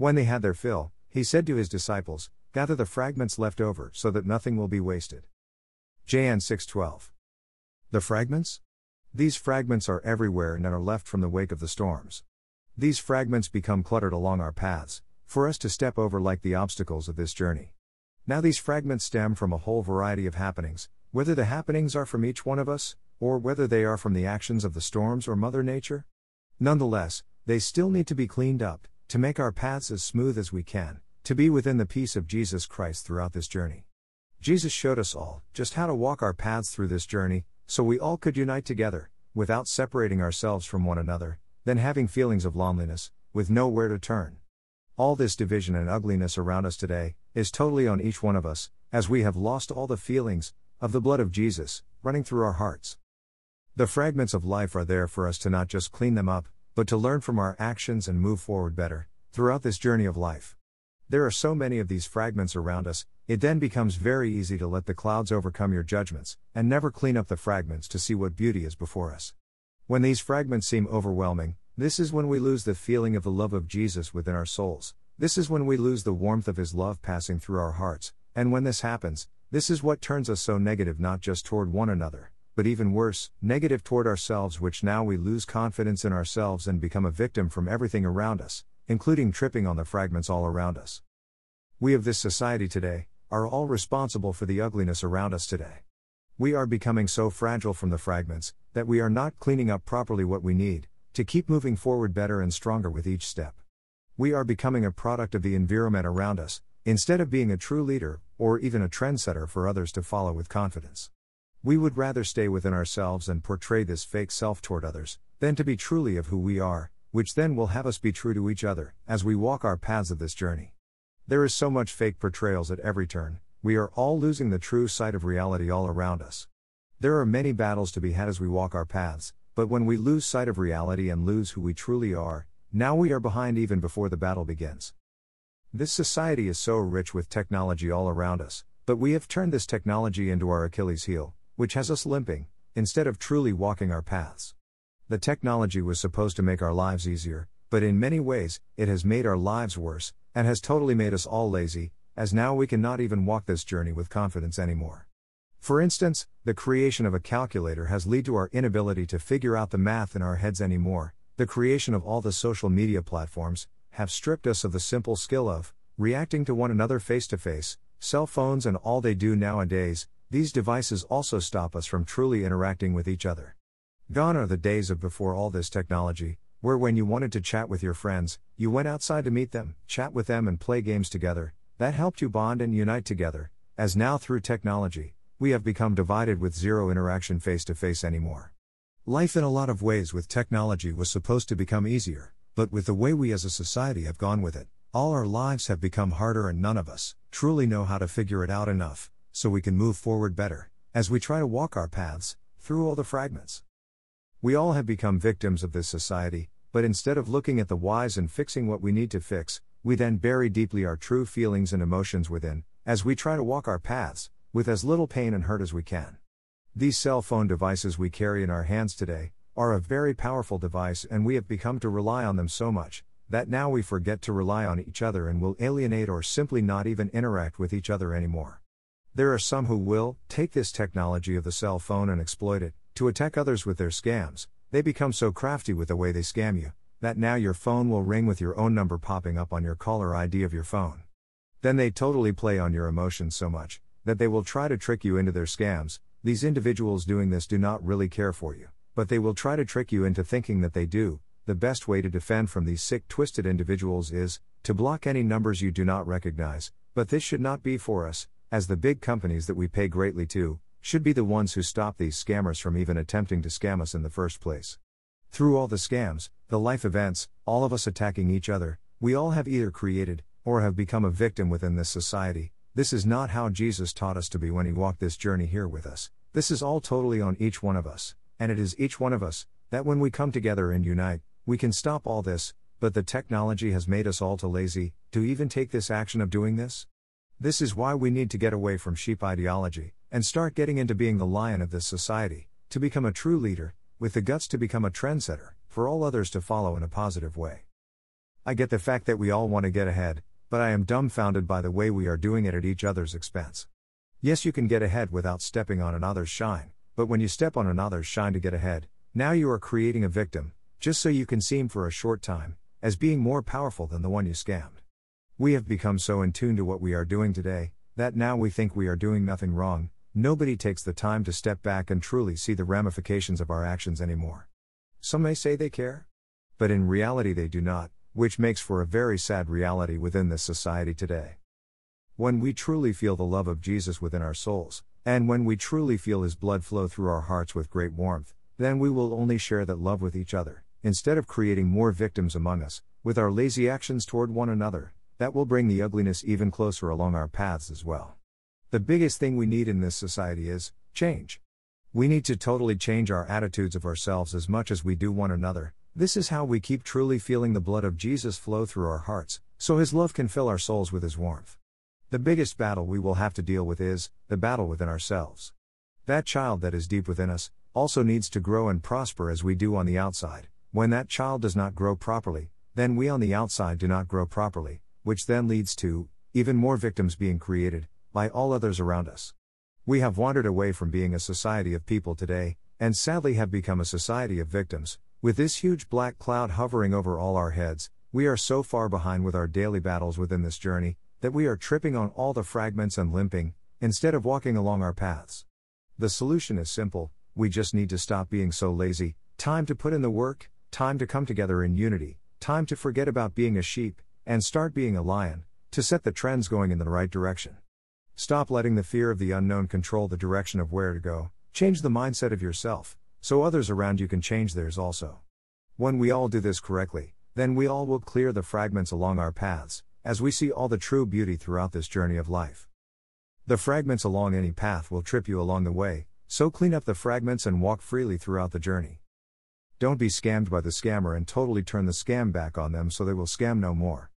When they had their fill, he said to his disciples, "Gather the fragments left over so that nothing will be wasted." John 6:12. The fragments? These fragments are everywhere and are left from the wake of the storms. These fragments become cluttered along our paths, for us to step over like the obstacles of this journey. Now these fragments stem from a whole variety of happenings, whether the happenings are from each one of us, or whether they are from the actions of the storms or Mother Nature. Nonetheless, they still need to be cleaned up, to make our paths as smooth as we can, to be within the peace of Jesus Christ throughout this journey. Jesus showed us all just how to walk our paths through this journey, so we all could unite together, without separating ourselves from one another, then having feelings of loneliness, with nowhere to turn. All this division and ugliness around us today, is totally on each one of us, as we have lost all the feelings, of the blood of Jesus, running through our hearts. The fragments of life are there for us to not just clean them up, but to learn from our actions and move forward better, throughout this journey of life. There are so many of these fragments around us, it then becomes very easy to let the clouds overcome your judgments, and never clean up the fragments to see what beauty is before us. When these fragments seem overwhelming, this is when we lose the feeling of the love of Jesus within our souls, this is when we lose the warmth of His love passing through our hearts, and when this happens, this is what turns us so negative not just toward one another, but even worse, negative toward ourselves, which now we lose confidence in ourselves and become a victim from everything around us, including tripping on the fragments all around us. We of this society today, are all responsible for the ugliness around us today. We are becoming so fragile from the fragments, that we are not cleaning up properly what we need, to keep moving forward better and stronger with each step. We are becoming a product of the environment around us, instead of being a true leader, or even a trendsetter for others to follow with confidence. We would rather stay within ourselves and portray this fake self toward others, than to be truly of who we are, which then will have us be true to each other, as we walk our paths of this journey. There is so much fake portrayals at every turn, we are all losing the true sight of reality all around us. There are many battles to be had as we walk our paths, but when we lose sight of reality and lose who we truly are, now we are behind even before the battle begins. This society is so rich with technology all around us, but we have turned this technology into our Achilles heel, which has us limping, instead of truly walking our paths. The technology was supposed to make our lives easier, but in many ways, it has made our lives worse, and has totally made us all lazy, as now we cannot even walk this journey with confidence anymore. For instance, the creation of a calculator has led to our inability to figure out the math in our heads anymore, the creation of all the social media platforms, have stripped us of the simple skill of, reacting to one another face to face, cell phones and all they do nowadays, these devices also stop us from truly interacting with each other. Gone are the days of before all this technology, where when you wanted to chat with your friends, you went outside to meet them, chat with them and play games together, that helped you bond and unite together, as now through technology, we have become divided with zero interaction face to face anymore. Life in a lot of ways with technology was supposed to become easier, but with the way we as a society have gone with it, all our lives have become harder and none of us, truly know how to figure it out enough, so we can move forward better, as we try to walk our paths, through all the fragments. We all have become victims of this society, but instead of looking at the whys and fixing what we need to fix, we then bury deeply our true feelings and emotions within, as we try to walk our paths, with as little pain and hurt as we can. These cell phone devices we carry in our hands today, are a very powerful device and we have become to rely on them so much, that now we forget to rely on each other and will alienate or simply not even interact with each other anymore. There are some who will take this technology of the cell phone and exploit it, to attack others with their scams, they become so crafty with the way they scam you, that now your phone will ring with your own number popping up on your caller ID of your phone. Then they totally play on your emotions so much, that they will try to trick you into their scams, these individuals doing this do not really care for you. But they will try to trick you into thinking that they do. The best way to defend from these sick, twisted individuals is, to block any numbers you do not recognize, but this should not be for us, as the big companies that we pay greatly to, should be the ones who stop these scammers from even attempting to scam us in the first place. Through all the scams, the life events, all of us attacking each other, we all have either created, or have become a victim within this society, this is not how Jesus taught us to be when He walked this journey here with us, this is all totally on each one of us. And it is each one of us, that when we come together and unite, we can stop all this, but the technology has made us all too lazy, to even take this action of doing this. This is why we need to get away from sheep ideology, and start getting into being the lion of this society, to become a true leader, with the guts to become a trendsetter, for all others to follow in a positive way. I get the fact that we all want to get ahead, but I am dumbfounded by the way we are doing it at each other's expense. Yes, you can get ahead without stepping on another's shine, but when you step on another's shine to get ahead, now you are creating a victim, just so you can seem for a short time, as being more powerful than the one you scammed. We have become so in tune to what we are doing today, that now we think we are doing nothing wrong. Nobody takes the time to step back and truly see the ramifications of our actions anymore. Some may say they care, but in reality they do not, which makes for a very sad reality within this society today. When we truly feel the love of Jesus within our souls, and when we truly feel His blood flow through our hearts with great warmth, then we will only share that love with each other, instead of creating more victims among us, with our lazy actions toward one another. That will bring the ugliness even closer along our paths as well. The biggest thing we need in this society is change. We need to totally change our attitudes of ourselves as much as we do one another. This is how we keep truly feeling the blood of Jesus flow through our hearts, so His love can fill our souls with His warmth. The biggest battle we will have to deal with is the battle within ourselves. That child that is deep within us also needs to grow and prosper as we do on the outside. When that child does not grow properly, then we on the outside do not grow properly, which then leads to even more victims being created by all others around us. We have wandered away from being a society of people today, and sadly have become a society of victims. With this huge black cloud hovering over all our heads, we are so far behind with our daily battles within this journey, that we are tripping on all the fragments and limping, instead of walking along our paths. The solution is simple, we just need to stop being so lazy. Time to put in the work, time to come together in unity, time to forget about being a sheep, and start being a lion, to set the trends going in the right direction. Stop letting the fear of the unknown control the direction of where to go. Change the mindset of yourself, so others around you can change theirs also. When we all do this correctly, then we all will clear the fragments along our paths, as we see all the true beauty throughout this journey of life. The fragments along any path will trip you along the way, so clean up the fragments and walk freely throughout the journey. Don't be scammed by the scammer and totally turn the scam back on them so they will scam no more.